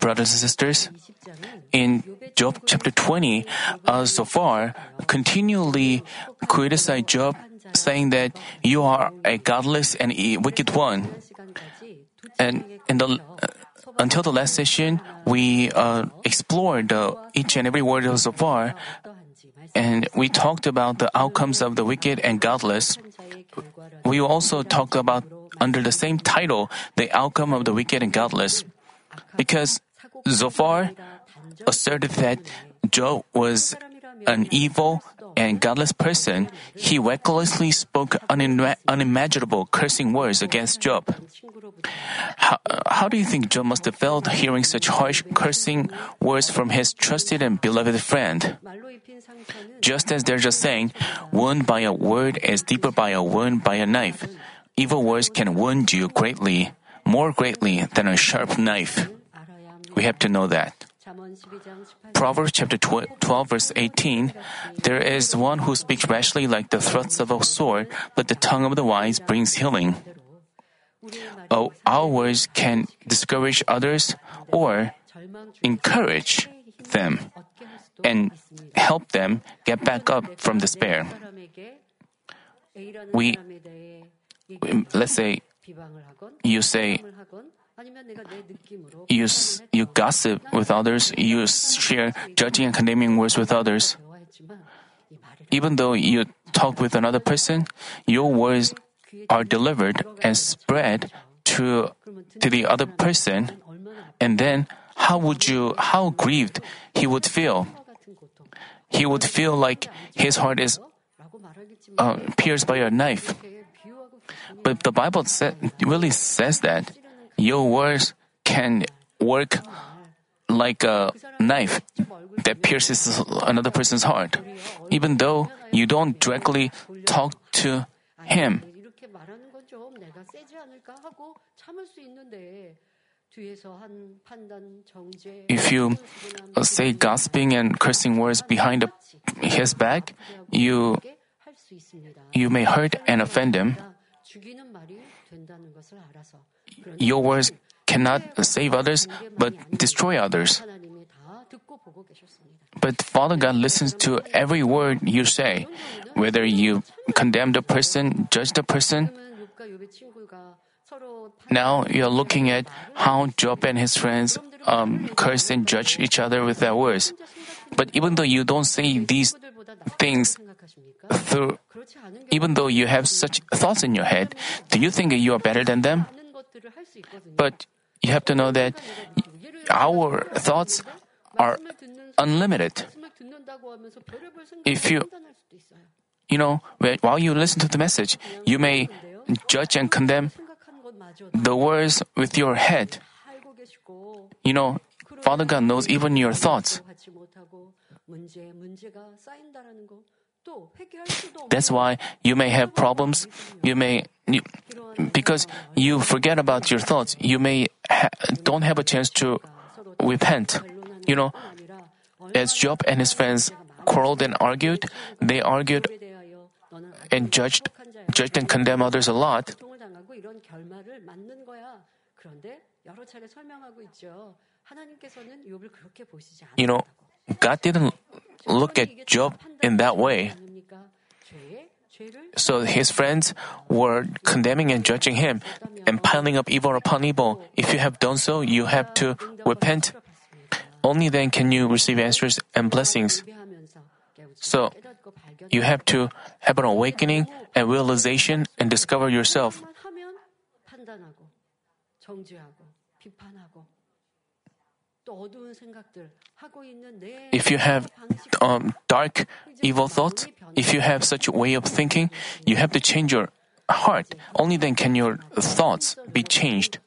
Brothers and sisters, in Job chapter 20, Zophar continually criticized Job, saying that you are a godless and a wicked one. And until the last session, we explored each and every word of Zophar, and we talked about the outcomes of the wicked and godless. We also talked about, under the same title, the outcome of the wicked and godless, because Zophar asserted that Job was an evil and godless person. He recklessly spoke unimaginable cursing words against Job. How do you think Job must have felt hearing such harsh cursing words from his trusted and beloved friend? Just as there's a saying, wound by a word is deeper by a wound by a knife. Evil words can wound you greatly, more greatly than a sharp knife. We have to know that. Proverbs chapter 12, verse 18, there is one who speaks rashly like the thrusts of a sword, but the tongue of the wise brings healing. Oh, our words can discourage others or encourage them and help them get back up from despair. Let's say you gossip with others, you share judging and condemning words with others. Even though you talk with another person, your words are delivered and spread to the other person, and then how grieved he would feel. He would feel like his heart is pierced by a knife. But the Bible really says that your words can work like a knife that pierces another person's heart, even though you don't directly talk to him. If you say gossiping and cursing words behind his back, you may hurt and offend him. Your words cannot save others, but destroy others. But Father God listens to every word you say, whether you condemn the person, judge the person. Now you're looking at how Job and his friends curse and judge each other with their words. But even though you don't say these things, even though you have such thoughts in your head, do you think you are better than them? But you have to know that our thoughts are unlimited. If while you listen to the message, you may judge and condemn the words with your head. Father God knows even your thoughts. That's why you may have problems. Because you forget about your thoughts, you may don't have a chance to repent. As Job and his friends quarreled and argued, they argued and judged and condemned others a lot. God didn't look at Job in that way. So his friends were condemning and judging him and piling up evil upon evil. If you have done so, you have to repent. Only then can you receive answers and blessings. So you have to have an awakening and realization and discover yourself. If you have dark, evil thoughts, if you have such a way of thinking, you have to change your heart. Only then can your thoughts be changed.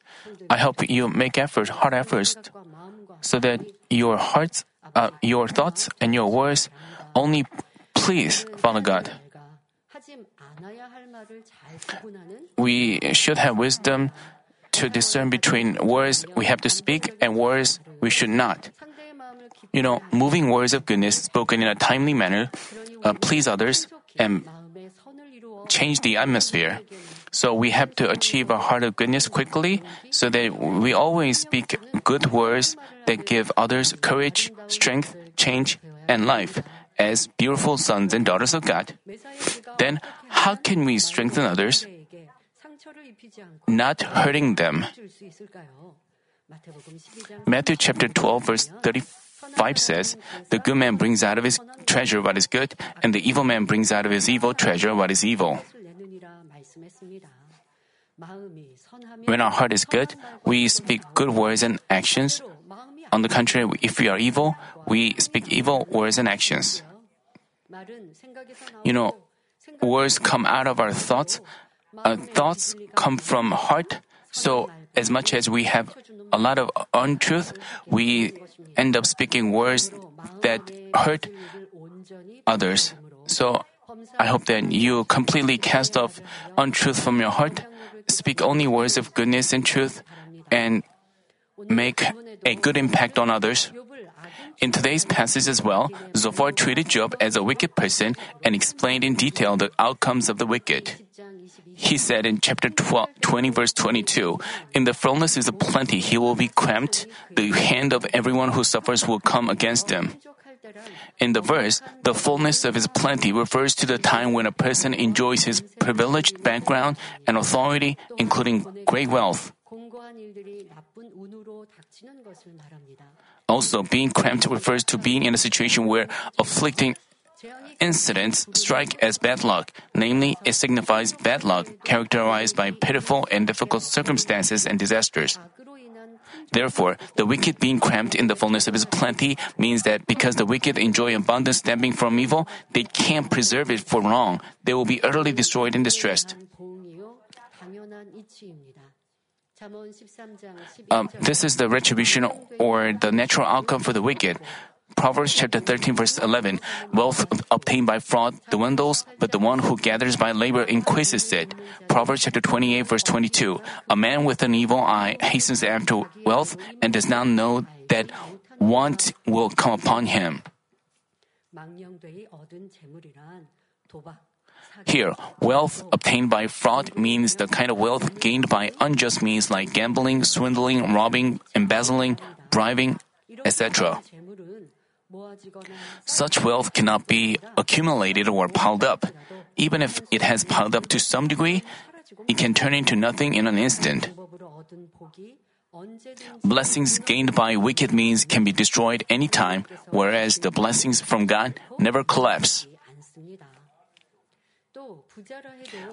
I hope you make hard efforts, so that your thoughts and your words only please Father God. We should have wisdom to discern between words we have to speak and words we should not. Moving words of goodness spoken in a timely manner please others and change the atmosphere. So we have to achieve a heart of goodness quickly so that we always speak good words that give others courage, strength, change, and life as beautiful sons and daughters of God. Then, how can we strengthen others? Not hurting them. Matthew chapter 12, verse 35 says, "The good man brings out of his treasure what is good, and the evil man brings out of his evil treasure what is evil." When our heart is good, we speak good words and actions. On the contrary, if we are evil, we speak evil words and actions. Words come out of our thoughts. Thoughts come from heart. So as much as we have a lot of untruth, we end up speaking words that hurt others. So I hope that you completely cast off untruth from your heart, speak only words of goodness and truth, and make a good impact on others. In today's passage as well, Zophar treated Job as a wicked person and explained in detail the outcomes of the wicked. He said in chapter 20, verse 22, "In the fullness of plenty he will be cramped, the hand of everyone who suffers will come against him." In the verse, the fullness of his plenty refers to the time when a person enjoys his privileged background and authority, including great wealth. Also, being cramped refers to being in a situation where afflicting incidents strike as bad luck. Namely, it signifies bad luck characterized by pitiful and difficult circumstances and disasters. Therefore, the wicked being cramped in the fullness of his plenty means that because the wicked enjoy abundance stemming from evil, they can't preserve it for long. They will be utterly destroyed and distressed. This is the retribution or the natural outcome for the wicked. Proverbs chapter 13, verse 11, "Wealth obtained by fraud dwindles, but the one who gathers by labor increases it." Proverbs chapter 28, verse 22, "A man with an evil eye hastens after wealth and does not know that want will come upon him." Here, wealth obtained by fraud means the kind of wealth gained by unjust means like gambling, swindling, robbing, embezzling, bribing, etc. Such wealth cannot be accumulated or piled up. Even if it has piled up to some degree, it can turn into nothing in an instant. Blessings gained by wicked means can be destroyed anytime, whereas the blessings from God never collapse.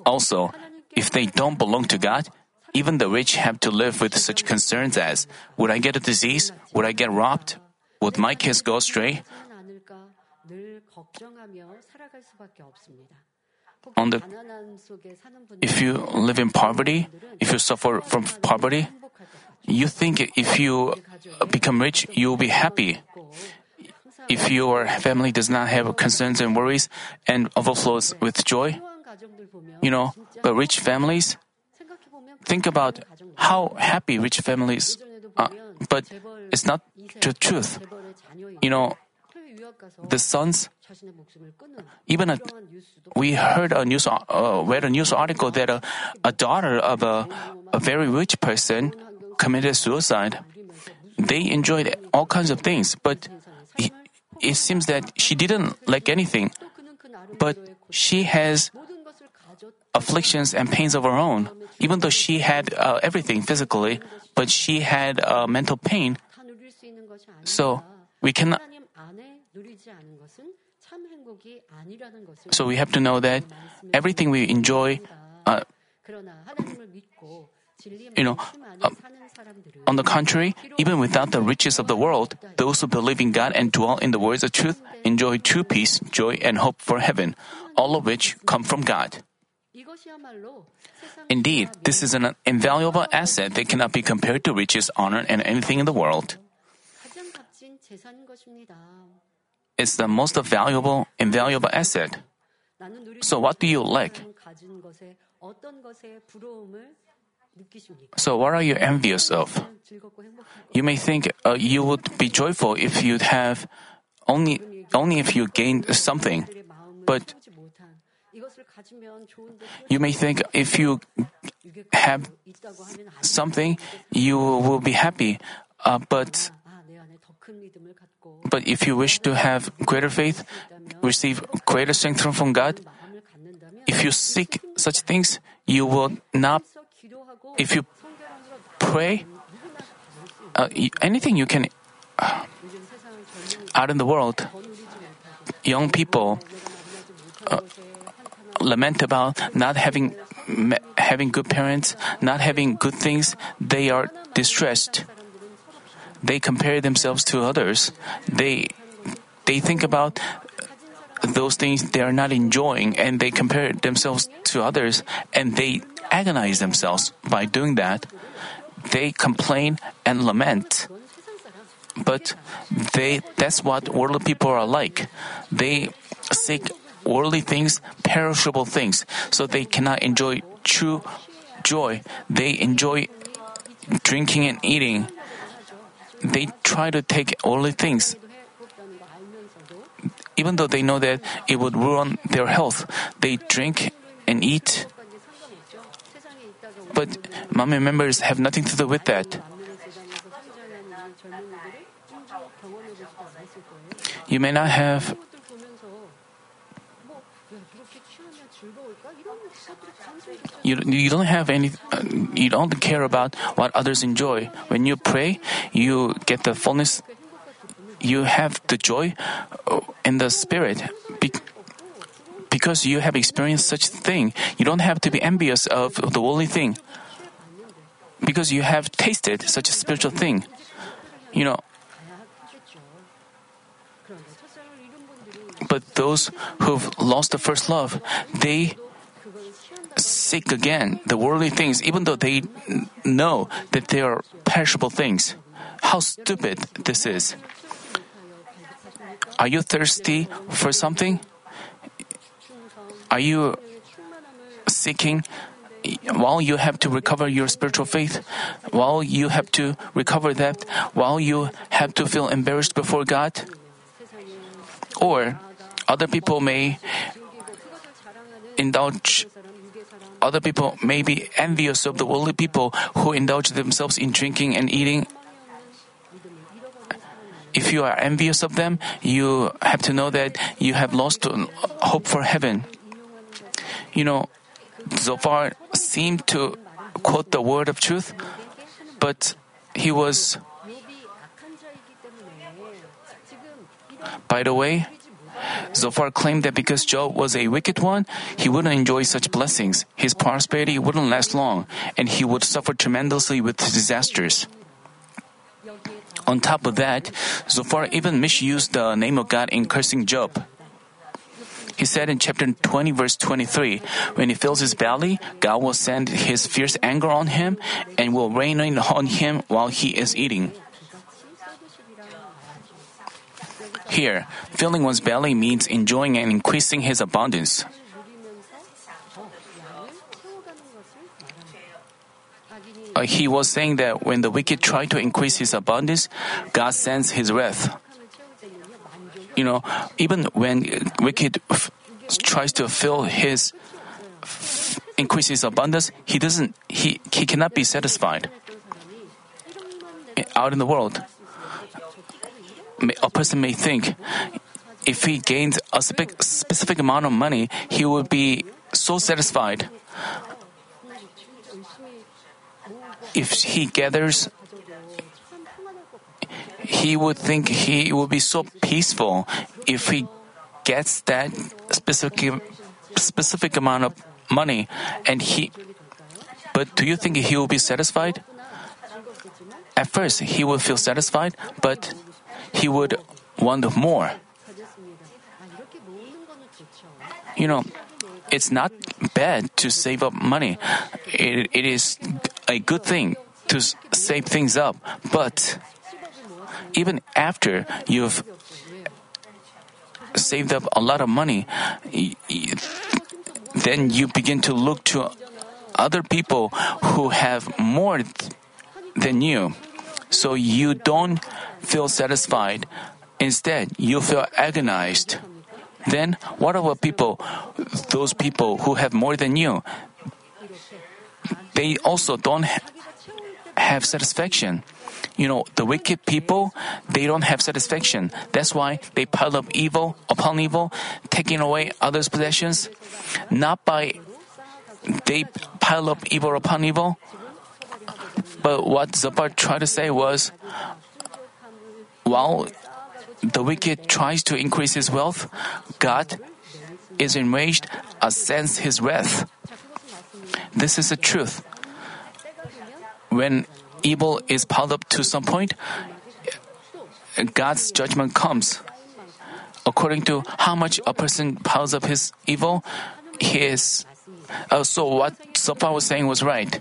Also, if they don't belong to God, even the rich have to live with such concerns as, would I get a disease? Would I get robbed? Would my kids go astray? If you live in poverty, if you suffer from poverty, you think if you become rich, you'll be happy. If your family does not have concerns and worries and overflows with joy, the rich families, think about how happy rich families are. But it's not the truth. The sons, we read a news article that a daughter of a very rich person committed suicide. They enjoyed all kinds of things, but it seems that she didn't lack anything, but she has afflictions and pains of her own. Even though she had everything physically, but she had mental pain. So we have to know that everything we enjoy, on the contrary, even without the riches of the world, those who believe in God and dwell in the words of truth enjoy true peace, joy, and hope for heaven, all of which come from God. Indeed, this is an invaluable asset that cannot be compared to riches, honor, and anything in the world. It's the most valuable, invaluable asset. So what do you lack? So what are you envious of? You may think you would be joyful if you'd have only if you gained something, but You may think if you have something, you will be happy. But if you wish to have greater faith, receive greater strength from God, if you seek such things, you will not. If you pray, anything you can out in the world, young people lament about not having good parents, not having good things. They are distressed. They compare themselves to others. They think about those things they are not enjoying, and they compare themselves to others, and they agonize themselves by doing that. They complain and lament. But that's what worldly people are like. They seek worldly things, perishable things, so they cannot enjoy true joy. They enjoy drinking and eating. They try to take worldly things. Even though they know that it would ruin their health, they drink and eat. But mommy members have nothing to do with that. You may not have. You don't have any. You don't care about what others enjoy. When you pray, you get the fullness. You have the joy in the spirit because you have experienced such thing. You don't have to be envious of the worldly thing because you have tasted such a spiritual thing. You know. But those who've lost the first love, they seek again the worldly things, even though they know that they are perishable things. How stupid this is. Are you thirsty for something? Are you seeking while you have to recover your spiritual faith, while you have to recover that, while you have to feel embarrassed before God? Or other people may be envious of the worldly people who indulge themselves in drinking and eating. If you are envious of them, you have to know that you have lost hope for heaven. You know, Zophar seemed to quote the word of truth, but he was. By the way, Zophar claimed that because Job was a wicked one, he wouldn't enjoy such blessings. His prosperity wouldn't last long, and he would suffer tremendously with disasters. On top of that, Zophar even misused the name of God in cursing Job. He said in chapter 20, verse 23, "When he fills his belly, God will send his fierce anger on him and will rain on him while he is eating." Here, filling one's belly means enjoying and increasing his abundance. He was saying that when the wicked try to increase his abundance, God sends his wrath. You know, even when wicked tries to increase his abundance, he cannot be satisfied. Out in the world, a person may think if he gains a specific amount of money, he will be so satisfied. If he gathers, he would think he will be so peaceful if he gets that specific amount of money. But do you think he will be satisfied? At first, he will feel satisfied, but he would want more. You know, it's not bad to save up money. It is a good thing to save things up. But even after you've saved up a lot of money, then you begin to look to other people who have more than you. So you don't feel satisfied. Instead, you feel agonized. Then what about people, those people who have more than you? They also don't have satisfaction. You know, the wicked people, they don't have satisfaction. That's why they pile up evil upon evil, taking away others' possessions. They pile up evil upon evil. But what Zophar tried to say was, while the wicked tries to increase his wealth, God is enraged, ascends his wrath. This is the truth. When evil is piled up to some point, God's judgment comes. According to how much a person piles up his evil, he is. So what Zophar was saying was right.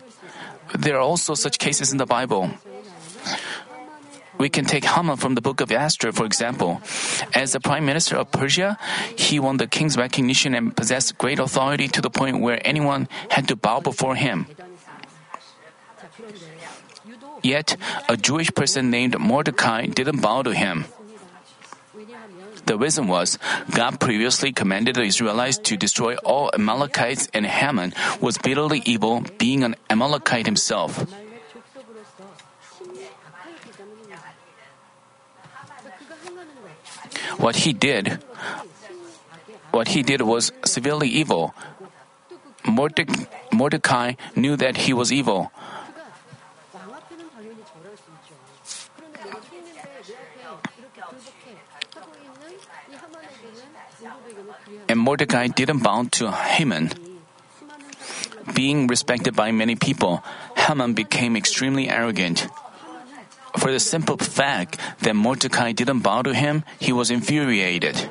There are also such cases in the Bible. We can take Haman from the book of Esther, for example. As the prime minister of Persia, he won the king's recognition and possessed great authority to the point where anyone had to bow before him. Yet, a Jewish person named Mordecai didn't bow to him. The reason was, God previously commanded the Israelites to destroy all Amalekites, and Haman was bitterly evil, being an Amalekite himself. What he did was severely evil. Mordecai knew that he was evil. And Mordecai didn't bow to Haman. Being respected by many people, Haman became extremely arrogant. For the simple fact that Mordecai didn't bow to him, he was infuriated.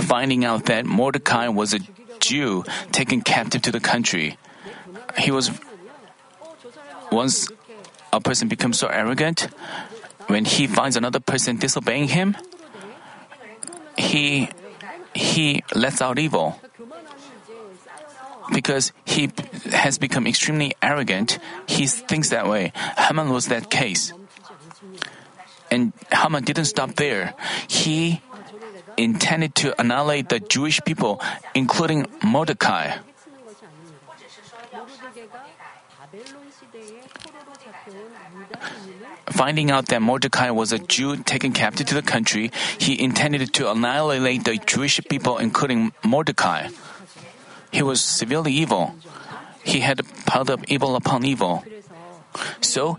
Finding out that Mordecai was a Jew taken captive to the country, once a person becomes so arrogant, when he finds another person disobeying him, he lets out evil. Because he has become extremely arrogant, he thinks that way. Haman was that case. And Haman didn't stop there. He intended to annihilate the Jewish people, including Mordecai. Finding out that Mordecai was a Jew taken captive to the country, he intended to annihilate the Jewish people, including Mordecai. He was severely evil. He had piled up evil upon evil. So,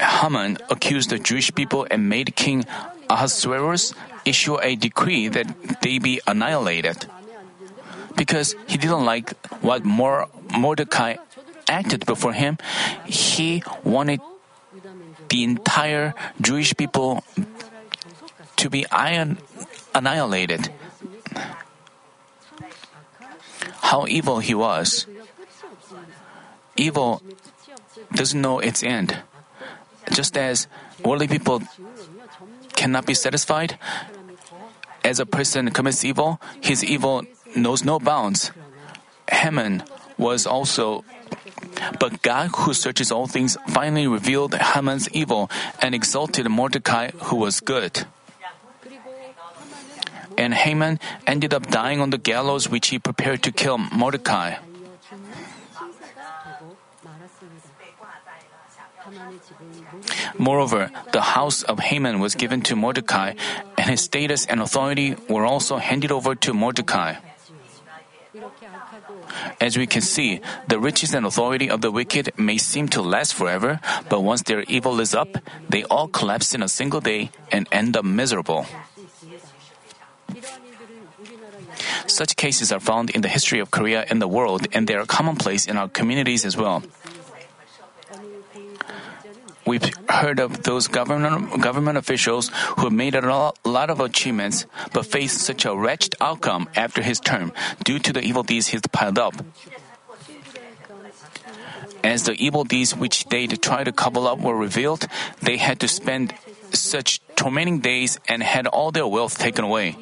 Haman accused the Jewish people and made King Ahasuerus issue a decree that they be annihilated. Because he didn't like what Mordecai acted before him, he wanted the entire Jewish people to be annihilated. How evil he was. Evil doesn't know its end. Just as worldly people cannot be satisfied, as a person commits evil, his evil knows no bounds. Haman was also, but God who searches all things finally revealed Haman's evil and exalted Mordecai who was good. And Haman ended up dying on the gallows which he prepared to kill Mordecai. Moreover, the house of Haman was given to Mordecai, and his status and authority were also handed over to Mordecai. As we can see, the riches and authority of the wicked may seem to last forever, but once their evil is up, they all collapse in a single day and end up miserable. Such cases are found in the history of Korea and the world, and they are commonplace in our communities as well. We've heard of those government officials who have made a lot of achievements but faced such a wretched outcome after his term due to the evil deeds he's piled up. As the evil deeds which they tried to cover up were revealed, they had to spend such tormenting days and had all their wealth taken away.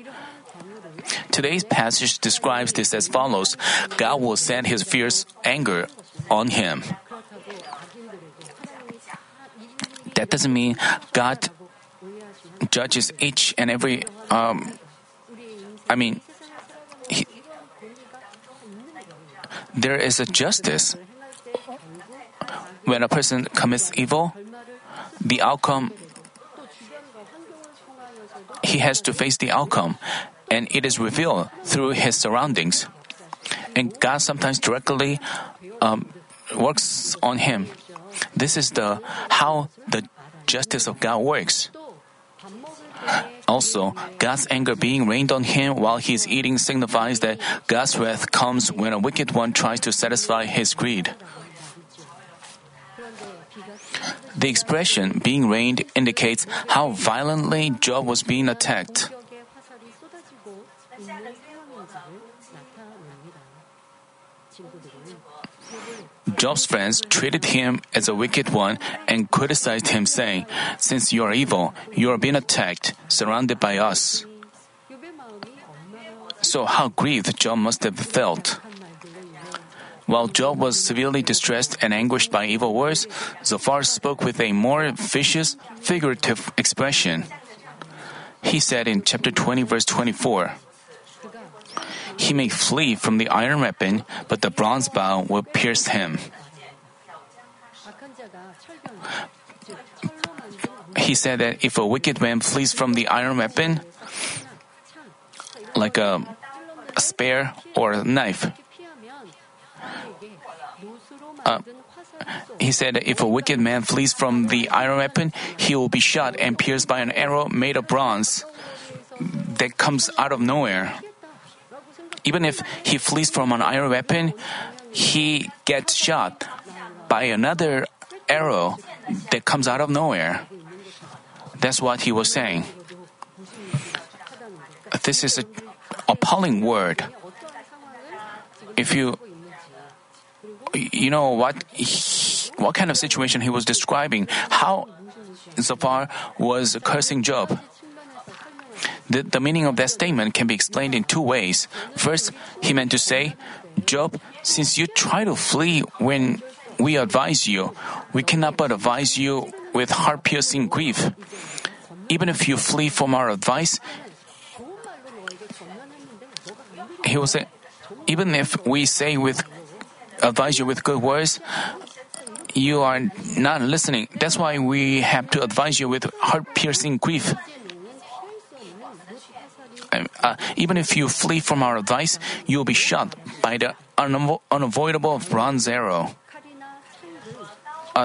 Today's passage describes this as follows: God will send his fierce anger on him. That doesn't mean God judges each and every. There is a justice. When a person commits evil, the outcome, he has to face the outcome, and it is revealed through his surroundings. And God sometimes directly works on him. This is how the justice of God works. Also, God's anger being rained on him while he is eating signifies that God's wrath comes when a wicked one tries to satisfy his greed. The expression "being rained" indicates how violently Job was being attacked. Job's friends treated him as a wicked one and criticized him, saying, "Since you are evil, you are being attacked, surrounded by us." So how grieved Job must have felt. While Job was severely distressed and anguished by evil words, Zophar spoke with a more vicious, figurative expression. He said in chapter 20, verse 24, "He may flee from the iron weapon, but the bronze bow will pierce him." He said that if a wicked man flees from the iron weapon, like a spear or a knife, he said if a wicked man flees from the iron weapon, he will be shot and pierced by an arrow made of bronze that comes out of nowhere. Even if he flees from an iron weapon, he gets shot by another arrow that comes out of nowhere. That's what he was saying. This is an appalling word. If you know what kind of situation he was describing, how Zophar was cursing Job. The meaning of that statement can be explained in two ways. First, he meant to say, "Job, since you try to flee when we advise you, we cannot but advise you with heart-piercing grief. Even if you flee from our advice," he will say, "even if we say advise you with good words, you are not listening. That's why we have to advise you with heart-piercing grief. Even if you flee from our advice, you will be shot by the unavoidable bronze arrow."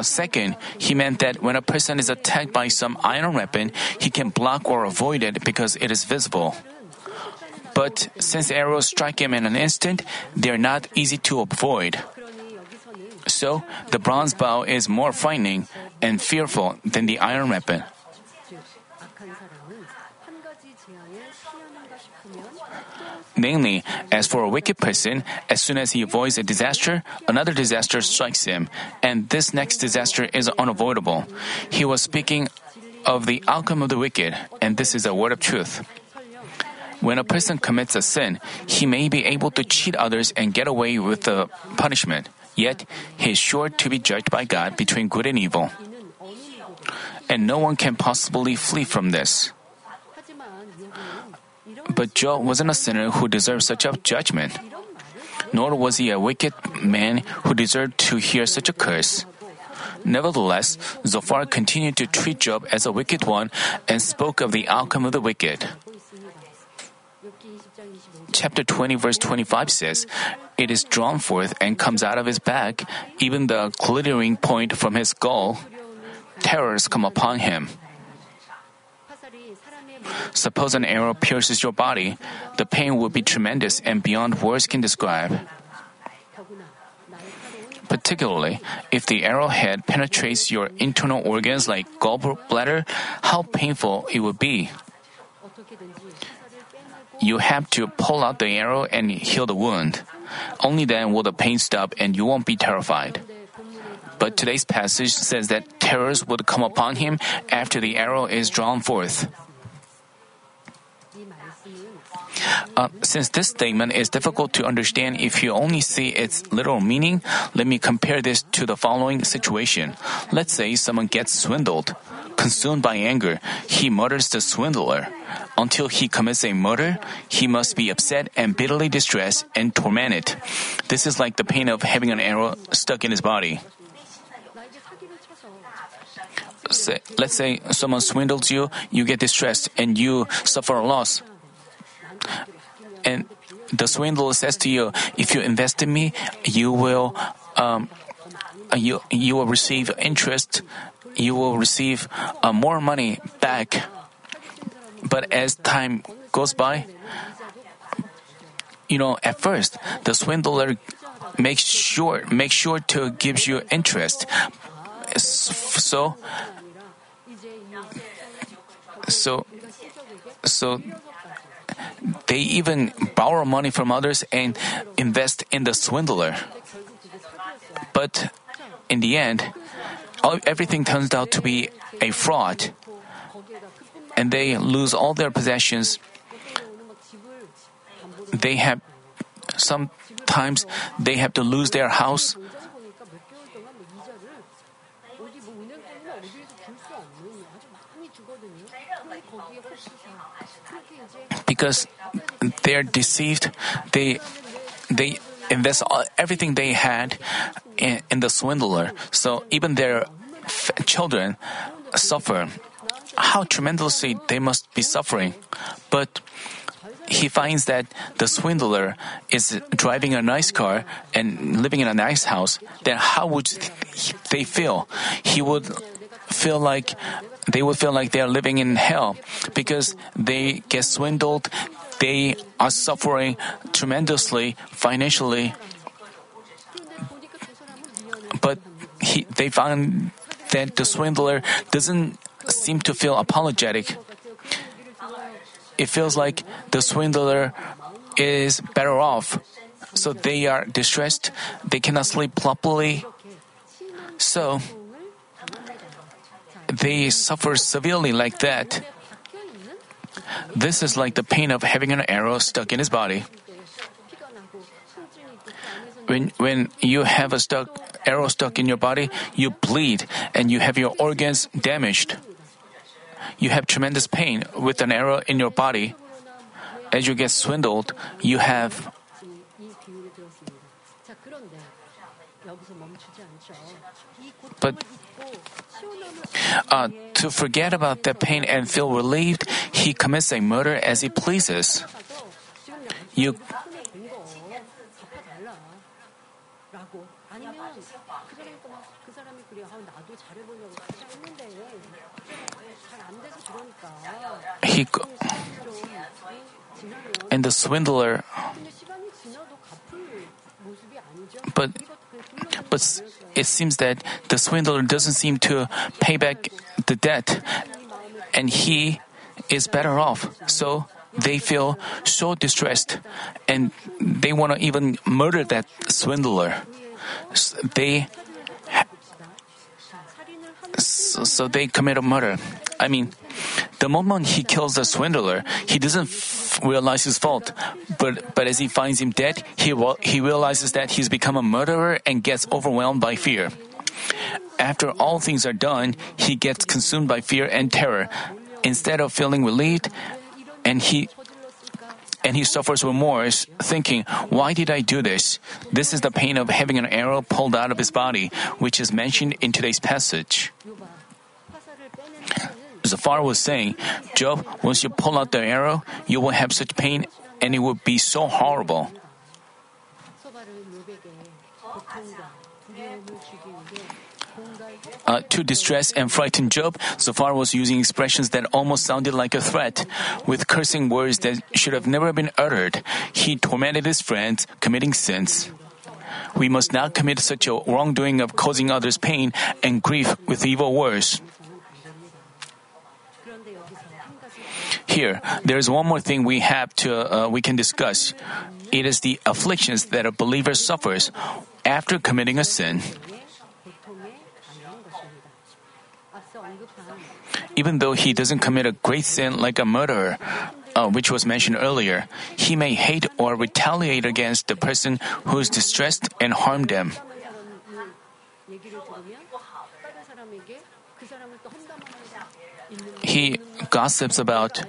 Second, he meant that when a person is attacked by some iron weapon, he can block or avoid it because it is visible. But since arrows strike him in an instant, they are not easy to avoid. So, the bronze bow is more frightening and fearful than the iron weapon. Namely, as for a wicked person, as soon as he avoids a disaster, another disaster strikes him, and this next disaster is unavoidable. He was speaking of the outcome of the wicked, and this is a word of truth. When a person commits a sin, he may be able to cheat others and get away with the punishment, yet he is sure to be judged by God between good and evil. And no one can possibly flee from this. But Job wasn't a sinner who deserved such a judgment, nor was he a wicked man who deserved to hear such a curse. Nevertheless, Zophar continued to treat Job as a wicked one and spoke of the outcome of the wicked. Chapter 20, verse 25 says, "It is drawn forth and comes out of his back, even the glittering point from his skull. Terrors come upon him." Suppose an arrow pierces your body, the pain will be tremendous and beyond words can describe. Particularly, if the arrowhead penetrates your internal organs like gallbladder, how painful it would be. You have to pull out the arrow and heal the wound. Only then will the pain stop and you won't be terrified. But today's passage says that terrors would come upon him after the arrow is drawn forth. Since this statement is difficult to understand if you only see its literal meaning, let me compare this to the following situation. Let's say someone gets swindled. Consumed by anger, he murders the swindler. Until he commits a murder, he must be upset and bitterly distressed and tormented. This is like the pain of having an arrow stuck in his body. Let's say someone swindles you, you get distressed, and you suffer a loss. And the swindler says to you, if you invest in me, you will receive interest. You will receive more money back. But as time goes by, at first, the swindler makes sure to give you interest. So they even borrow money from others and invest in the swindler. But in the end, everything turns out to be a fraud, and they lose all their possessions. Sometimes they have to lose their house. Because they're deceived, they invest everything they had in the swindler. So even their children suffer. How tremendously they must be suffering. But he finds that the swindler is driving a nice car and living in a nice house. Then how would they feel? They would feel like they are living in hell because they get swindled. They are suffering tremendously financially. But they found that the swindler doesn't seem to feel apologetic. It feels like the swindler is better off. So they are distressed. They cannot sleep properly. So they suffer severely like that. This is like the pain of having an arrow stuck in his body. When you have a arrow stuck in your body, you bleed and you have your organs damaged. You have tremendous pain with an arrow in your body. As you get swindled, you have... But to forget about the pain and feel relieved, he commits a murder as he pleases. And the swindler. But it seems that the swindler doesn't seem to pay back the debt, and he is better off. So they feel so distressed, and they want to even murder that swindler. So they commit a murder. I mean, the moment he kills the swindler, he doesn't realize his fault. But as he finds him dead, he realizes that he's become a murderer and gets overwhelmed by fear. After all things are done, he gets consumed by fear and terror. Instead of feeling relieved, and he suffers remorse, thinking, "Why did I do this?" This is the pain of having an arrow pulled out of his body, which is mentioned in today's passage. Zophar was saying, "Job, once you pull out the arrow, you will have such pain, and it will be so horrible." To distress and frighten Job, Zophar was using expressions that almost sounded like a threat, with cursing words that should have never been uttered. He tormented his friends, committing sins. We must not commit such a wrongdoing of causing others pain and grief with evil words. Here, there is one more thing we can discuss. It is the afflictions that a believer suffers after committing a sin. Even though he doesn't commit a great sin like a murderer, which was mentioned earlier, he may hate or retaliate against the person who is distressed and harm them. He gossips about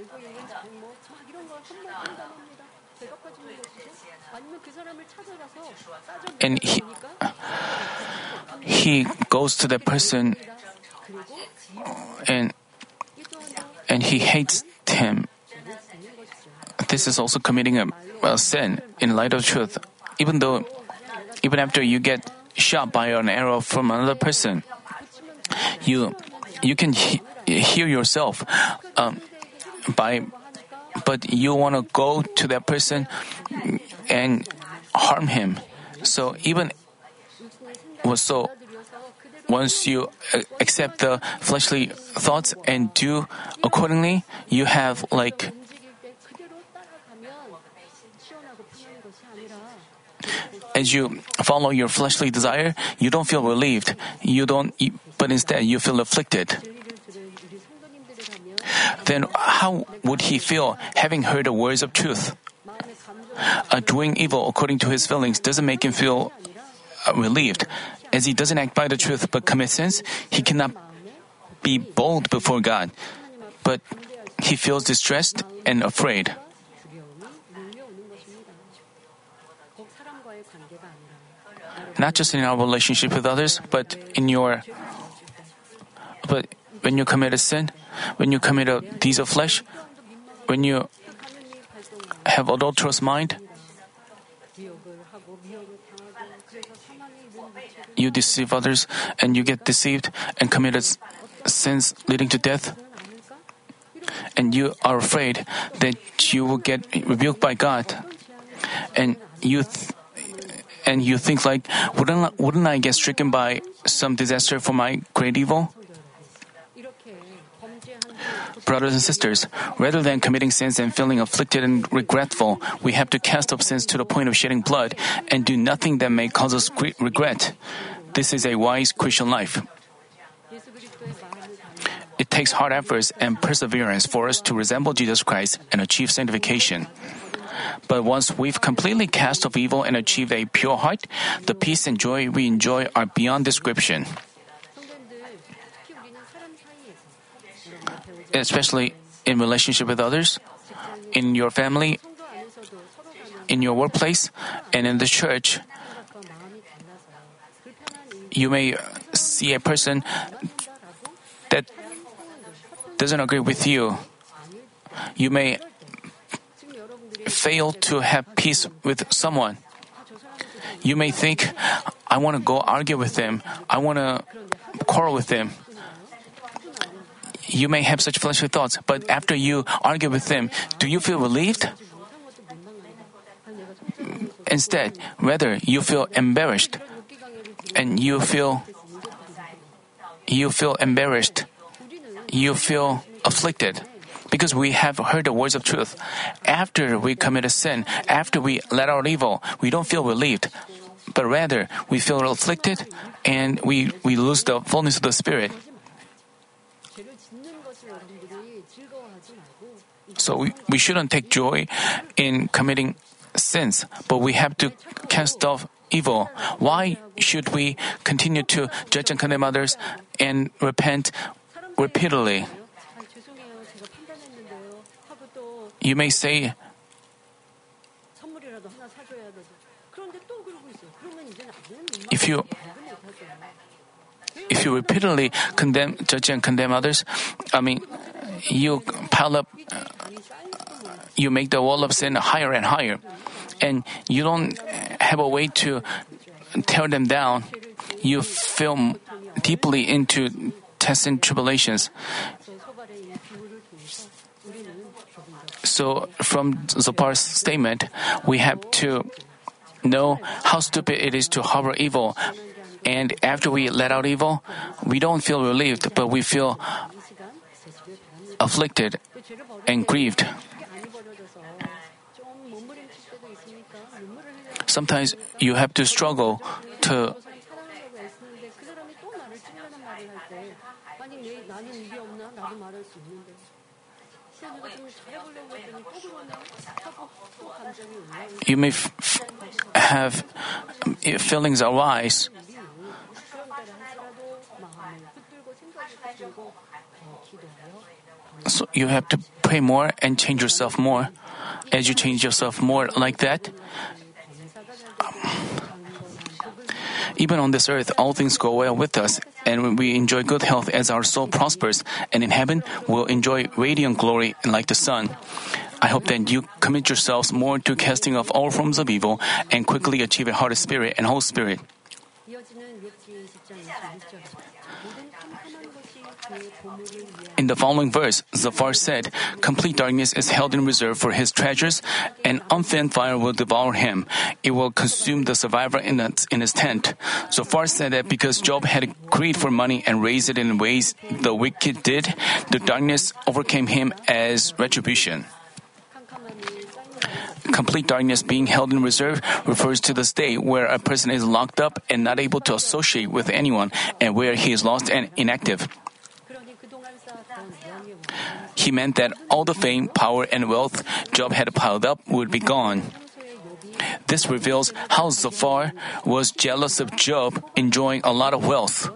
and he goes to the person and he hates him. This is also committing a sin in light of truth, even after you get shot by an arrow from another person, you can hear yourself, but you want to go to that person and harm him. So once you accept the fleshly thoughts and do accordingly, you have as you follow your fleshly desire, you don't feel relieved. But instead you feel afflicted. Then how would he feel having heard the words of truth? Doing evil according to his feelings doesn't make him feel relieved. As he doesn't act by the truth but commits sins, he cannot be bold before God, but he feels distressed and afraid. Not just in our relationship with others, but when you commit a sin, when you commit a deeds of flesh, when you have adulterous mind, you deceive others and you get deceived and committed sins leading to death, and you are afraid that you will get rebuked by God, and you think wouldn't I get stricken by some disaster for my great evil? Brothers and sisters, rather than committing sins and feeling afflicted and regretful, we have to cast off sins to the point of shedding blood and do nothing that may cause us regret. This is a wise Christian life. It takes hard efforts and perseverance for us to resemble Jesus Christ and achieve sanctification. But once we've completely cast off evil and achieved a pure heart, the peace and joy we enjoy are beyond description. Especially in relationship with others, in your family, in your workplace, and in the church. You may see a person that doesn't agree with you. You may fail to have peace with someone. You may think, I want to go argue with them. I want to quarrel with them. You may have such fleshly thoughts, but after you argue with them, do you feel relieved? Instead, rather, you feel embarrassed. And you feel embarrassed. You feel afflicted. Because we have heard the words of truth. After we commit a sin, after we let out evil, we don't feel relieved. But rather, we feel afflicted and we lose the fullness of the Spirit. So we shouldn't take joy in committing sins, but we have to cast off evil. Why should we continue to judge and condemn others and repent repeatedly? You may say, if you repeatedly judge and condemn others, you pile up, you make the wall of sin higher and higher, and you don't have a way to tear them down. You feel deeply into tests and tribulations. So from Zophar's statement, we have to know how stupid it is to harbor evil. And after we let out evil, we don't feel relieved, but we feel afflicted and grieved. Sometimes you have to struggle to You may have feelings arise. So you have to pray more and change yourself more. As you change yourself more like that, even on this earth, all things go well with us, and we enjoy good health as our soul prospers, and in heaven, we'll enjoy radiant glory like the sun. I hope that you commit yourselves more to casting off all forms of evil and quickly achieve a heart spirit and whole spirit. In the following verse, Zophar said, "Complete darkness is held in reserve for his treasures, and unfeigned fire will devour him. It will consume the survivor in his tent." Zophar said that because Job had a greed for money and raised it in ways the wicked did, the darkness overcame him as retribution. Complete darkness being held in reserve refers to the state where a person is locked up and not able to associate with anyone, and where he is lost and inactive. He meant that all the fame, power, and wealth Job had piled up would be gone. This reveals how Zophar was jealous of Job enjoying a lot of wealth.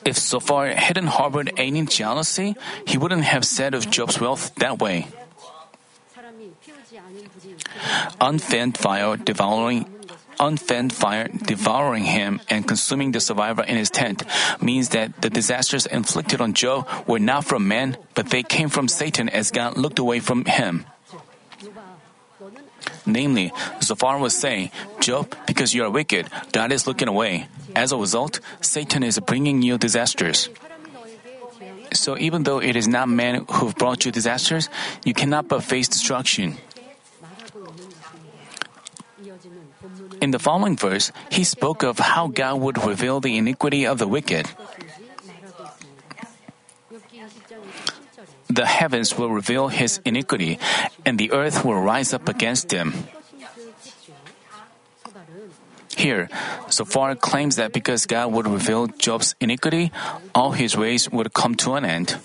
If Zophar hadn't harbored any jealousy, he wouldn't have said of Job's wealth that way. Unfeigned fire devouring him and consuming the survivor in his tent means that the disasters inflicted on Job were not from man, but they came from Satan as God looked away from him. Namely, Zophar was saying, "Job, because you are wicked, God is looking away. As a result, Satan is bringing you disasters. So even though it is not man who brought you disasters, you cannot but face destruction." In the following verse, he spoke of how God would reveal the iniquity of the wicked. The heavens will reveal his iniquity, and the earth will rise up against him. Here, Zophar claims that because God would reveal Job's iniquity, all his ways would come to an end.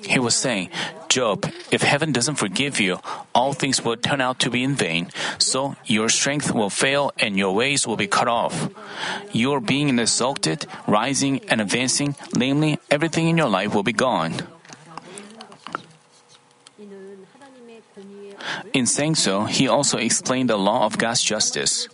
He was saying, "Job, if heaven doesn't forgive you, all things will turn out to be in vain. So your strength will fail and your ways will be cut off. You are being exalted, rising and advancing, namely, everything in your life will be gone." In saying so, he also explained the law of God's justice.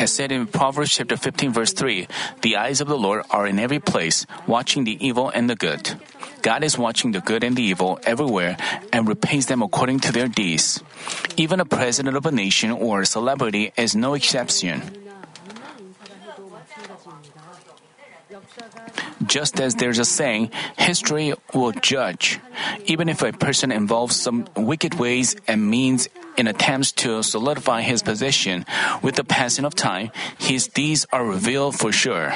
As said in Proverbs chapter 15, verse 3, "The eyes of the Lord are in every place, watching the evil and the good." God is watching the good and the evil everywhere and repays them according to their deeds. Even a president of a nation or a celebrity is no exception. Just as there's a saying, history will judge. Even if a person involves some wicked ways and means in attempts to solidify his position, with the passing of time, his deeds are revealed for sure.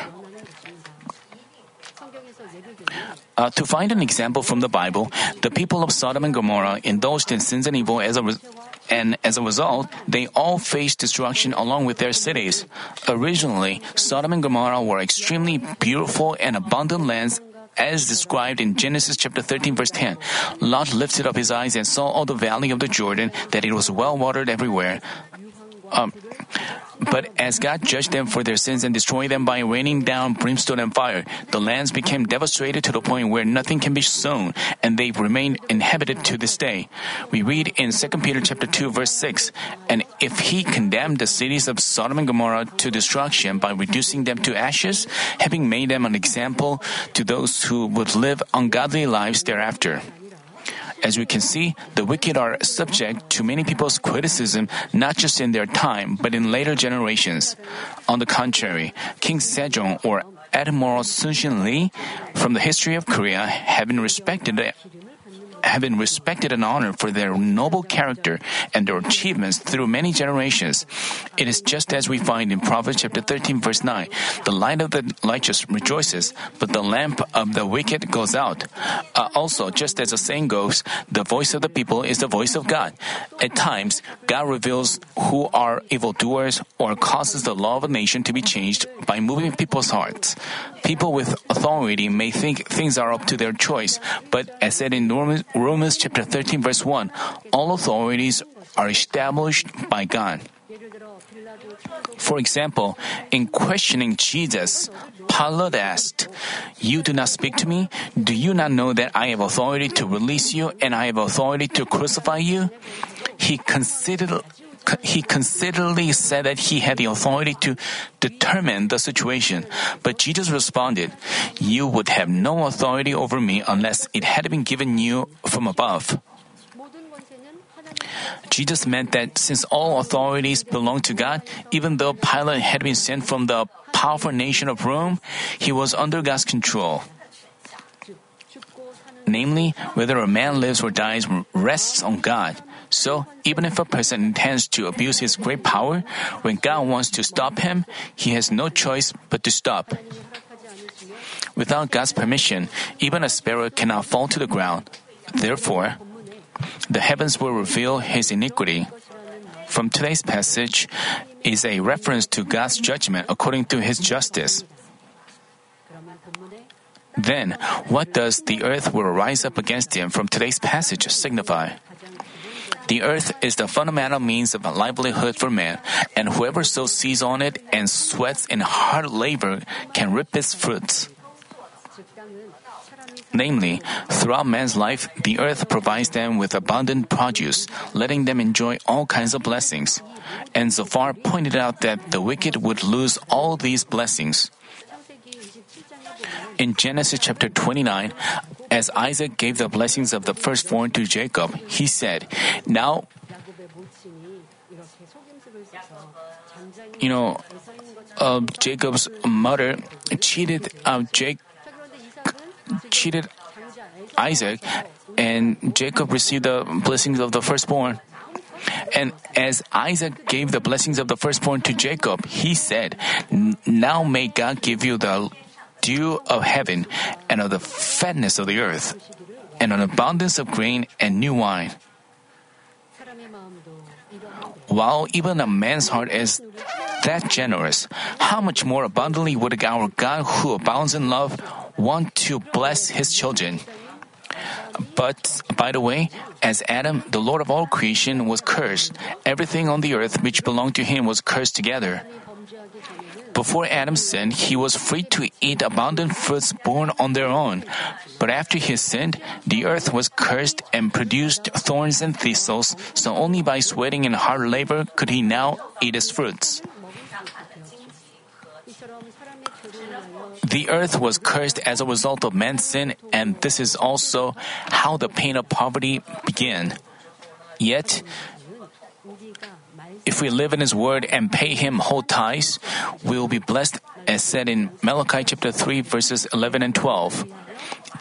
To find an example from the Bible, the people of Sodom and Gomorrah indulged in sins and evil as a result, they all faced destruction along with their cities. Originally, Sodom and Gomorrah were extremely beautiful and abundant lands as described in Genesis chapter 13, verse 10. Lot lifted up his eyes and saw all the valley of the Jordan, that it was well watered everywhere. But as God judged them for their sins and destroyed them by raining down brimstone and fire, the lands became devastated to the point where nothing can be sown, and they remain inhabited to this day. We read in 2 Peter chapter 2, verse 6, "And if he condemned the cities of Sodom and Gomorrah to destruction by reducing them to ashes, having made them an example to those who would live ungodly lives thereafter." As we can see, the wicked are subject to many people's criticism, not just in their time, but in later generations. On the contrary, King Sejong or Admiral Yi Sun-sin from the history of Korea have been respected have been respected and honored for their noble character and their achievements through many generations. It is just as we find in Proverbs chapter 13, verse 9, the light of the righteous rejoices, but the lamp of the wicked goes out. Also, just as the saying goes, the voice of the people is the voice of God. At times, God reveals who are evildoers or causes the law of a nation to be changed by moving people's hearts. People with authority may think things are up to their choice, but as said in Romans chapter 13, verse 1, all authorities are established by God. For example, in questioning Jesus, Pilate asked, "You do not speak to me? Do you not know that I have authority to release you and I have authority to crucify you?" He considerately said that he had the authority to determine the situation. But Jesus responded, "You would have no authority over me unless it had been given you from above." Jesus meant that since all authorities belong to God, even though Pilate had been sent from the powerful nation of Rome, he was under God's control. Namely, whether a man lives or dies rests on God. So, even if a person intends to abuse his great power, when God wants to stop him, he has no choice but to stop. Without God's permission, even a sparrow cannot fall to the ground. Therefore, the heavens will reveal his iniquity. From today's passage is a reference to God's judgment according to his justice. Then, what does the earth will rise up against him from today's passage signify? The earth is the fundamental means of livelihood for man, and whoever sows seeds on it and sweats in hard labor can reap its fruits. Namely, throughout man's life, the earth provides them with abundant produce, letting them enjoy all kinds of blessings. And Zophar pointed out that the wicked would lose all these blessings. In Genesis chapter 29, as Isaac gave the blessings of the firstborn to Jacob, he said, "Now, Jacob's mother cheated Isaac, and Jacob received the blessings of the firstborn." And as Isaac gave the blessings of the firstborn to Jacob, he said, "Now may God give you the dew of heaven and of the fatness of the earth and an abundance of grain and new wine." While even a man's heart is that generous, how much more abundantly would our God who abounds in love want to bless his children? But, by the way, as Adam, the Lord of all creation, was cursed, everything on the earth which belonged to him was cursed together. Before Adam sinned, he was free to eat abundant fruits born on their own. But after he sinned, the earth was cursed and produced thorns and thistles, so only by sweating and hard labor could he now eat its fruits. The earth was cursed as a result of man's sin, and this is also how the pain of poverty began. Yet, if we live in His Word and pay Him whole tithes, we will be blessed, as said in Malachi chapter 3, verses 11 and 12.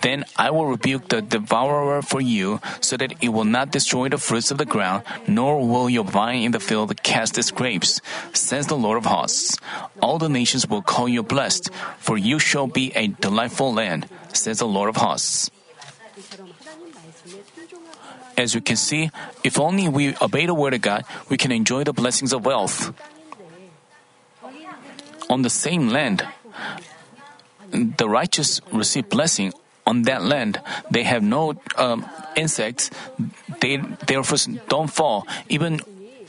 "Then I will rebuke the devourer for you, so that it will not destroy the fruits of the ground, nor will your vine in the field cast its grapes, says the Lord of hosts. All the nations will call you blessed, for you shall be a delightful land, says the Lord of hosts." As you can see, if only we obey the Word of God, we can enjoy the blessings of wealth. On the same land, the righteous receive blessing. On that land, they have no insects. Their fruits don't fall. Even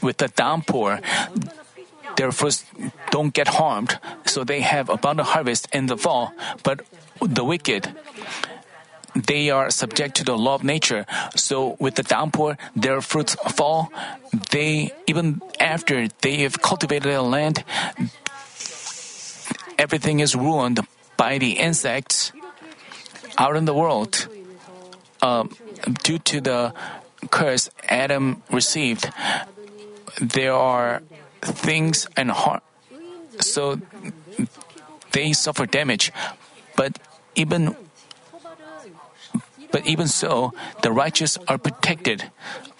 with the downpour, their fruits don't get harmed. So they have abundant harvest in the fall. But the wicked, they are subject to the law of nature. So with the downpour, their fruits fall. Even after they have cultivated their land, everything is ruined by the insects out in the world. Due to the curse Adam received, there are things and harm. So they suffer damage. But even But even so, the righteous are protected.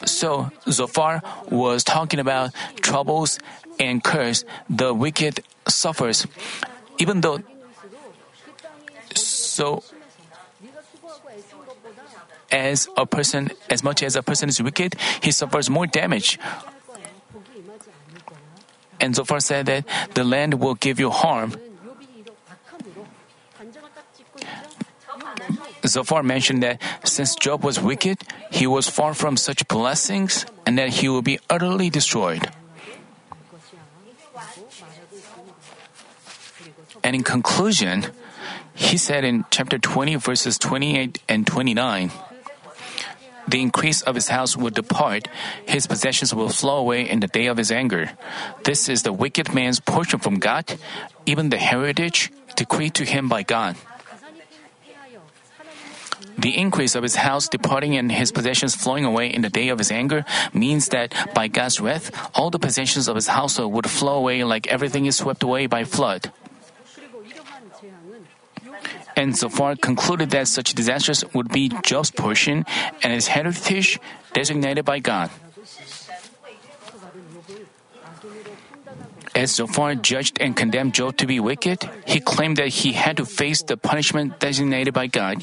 So Zophar was talking about troubles and curse the wicked suffers. Even though so, as much as a person is wicked, he suffers more damage. And Zophar said that the land will give you harm. Zophar mentioned that since Job was wicked, he was far from such blessings and that he will be utterly destroyed. And in conclusion, he said in chapter 20, verses 28 and 29, the increase of his house will depart, his possessions will flow away in the day of his anger. This is the wicked man's portion from God, even the heritage decreed to him by God. The increase of his house departing and his possessions flowing away in the day of his anger means that by God's wrath, all the possessions of his household would flow away like everything is swept away by flood. And Zophar concluded that such disasters would be Job's portion and his heritage designated by God. As Zophar judged and condemned Job to be wicked, he claimed that he had to face the punishment designated by God.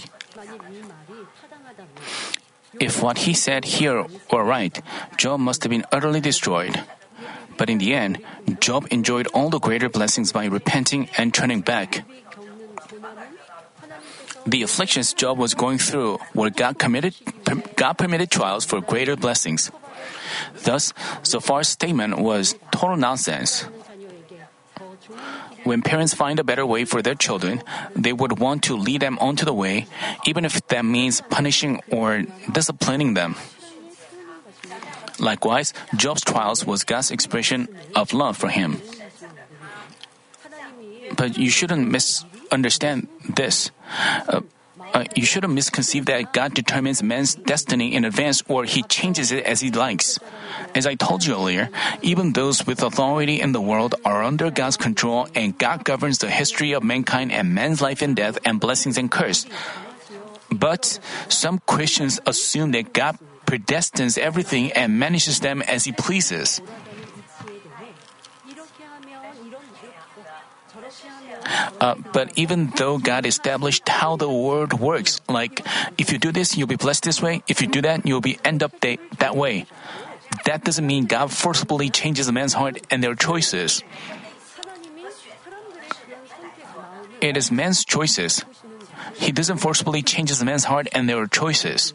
If what he said here were right, Job must have been utterly destroyed. But in the end, Job enjoyed all the greater blessings by repenting and turning back. The afflictions Job was going through were God permitted trials for greater blessings. Thus, Zophar's statement was total nonsense. When parents find a better way for their children, they would want to lead them onto the way, even if that means punishing or disciplining them. Likewise, Job's trials was God's expression of love for him. But you shouldn't misunderstand this. You shouldn't misconceive that God determines man's destiny in advance or He changes it as He likes. As I told you earlier, even those with authority in the world are under God's control, and God governs the history of mankind and man's life and death and blessings and curse. But some Christians assume that God predestines everything and manages them as He pleases. But even though God established how the world works, like if you do this, you'll be blessed this way. If you do that, you'll be end up that way. That doesn't mean God forcibly changes a man's heart and their choices. It is man's choices. He doesn't forcibly changes a man's heart and their choices.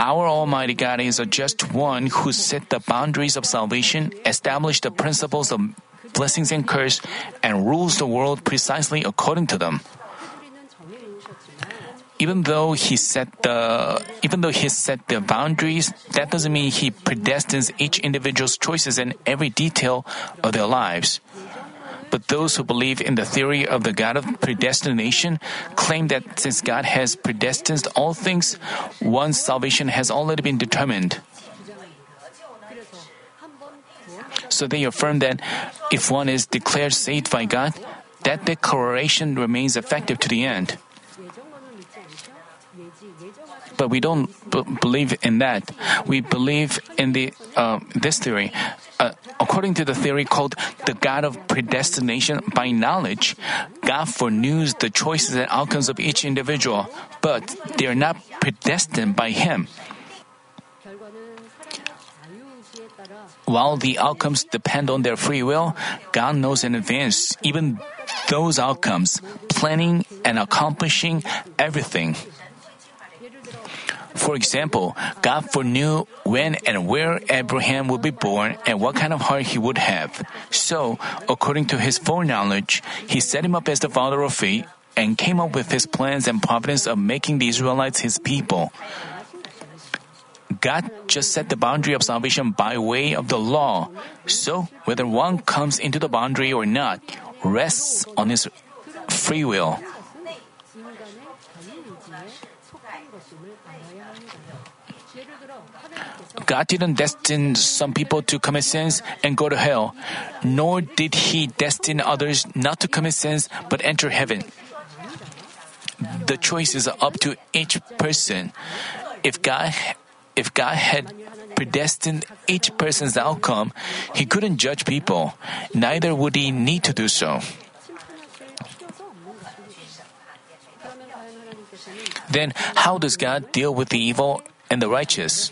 Our Almighty God is a just one who set the boundaries of salvation, established the principles of blessings and curse, and rules the world precisely according to them. Even though he set the boundaries, that doesn't mean he predestines each individual's choices and every detail of their lives. But those who believe in the theory of the God of predestination claim that since God has predestined all things, one's salvation has already been determined. So they affirm that if one is declared saved by God, that declaration remains effective to the end. But we don't believe in that. We believe in this theory. According to the theory called the God of predestination, by knowledge, God foreknews the choices and outcomes of each individual, but they are not predestined by Him. While the outcomes depend on their free will, God knows in advance even those outcomes, planning and accomplishing everything. For example, God foreknew when and where Abraham would be born and what kind of heart he would have. So, according to his foreknowledge, he set him up as the father of faith and came up with his plans and providence of making the Israelites his people. God just set the boundary of salvation by way of the law. So, whether one comes into the boundary or not rests on his free will. God didn't destine some people to commit sins and go to hell, nor did He destine others not to commit sins but enter heaven. the choice is up to each person. If God had predestined each person's outcome, He couldn't judge people. Neither would He need to do so. Then, how does God deal with the evil and the righteous?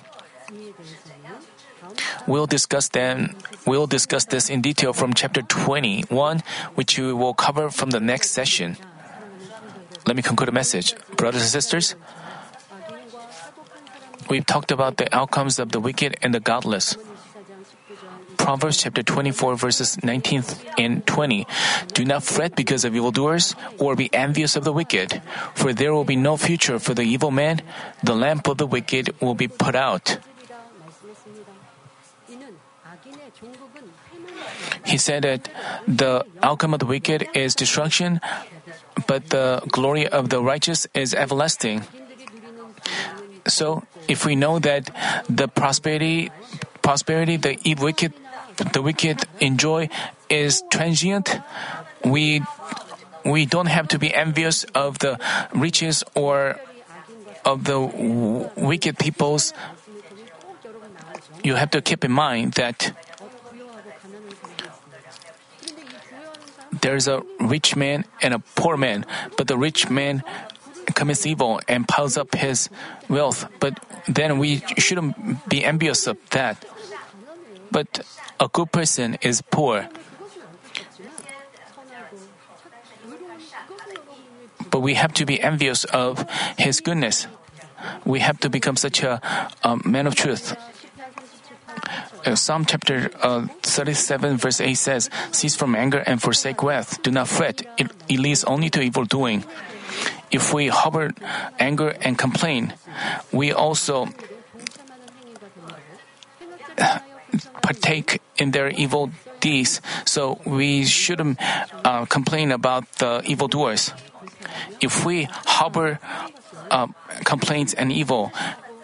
We'll discuss this in detail from chapter 21, which we will cover from the next session. Let me conclude the message. Brothers and sisters, we've talked about the outcomes of the wicked and the godless. Proverbs chapter 24, verses 19 and 20. Do not fret because of evildoers or be envious of the wicked, for there will be no future for the evil man. The lamp of the wicked will be put out. He said that the outcome of the wicked is destruction, but the glory of the righteous is everlasting. So, if we know that the prosperity the wicked enjoy is transient, we don't have to be envious of the riches or of the wicked peoples. You have to keep in mind that there's a rich man and a poor man, but the rich man commits evil and piles up his wealth. But then we shouldn't be envious of that. But a good person is poor. But we have to be envious of his goodness. We have to become such a man of truth. Psalm chapter 37 verse 8 says, "Cease from anger and forsake wrath. Do not fret. It leads only to evil doing." If we harbor anger and complain, we also partake in their evil deeds. So we shouldn't complain about the evildoers. If we harbor complaints and evil,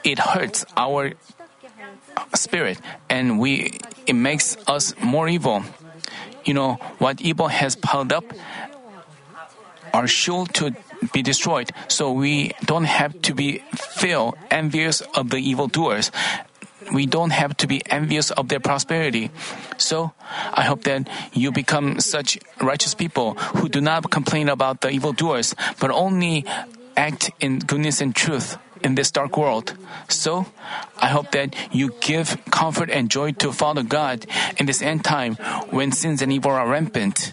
it hurts our spirit, and it makes us more evil. You know, what evil has piled up are sure to be destroyed. So we don't have to feel envious of the evildoers. We don't have to be envious of their prosperity. So I hope that you become such righteous people who do not complain about the evildoers, but only act in goodness and truth in this dark world. So I hope that you give comfort and joy to Father God in this end time when sins and evil are rampant.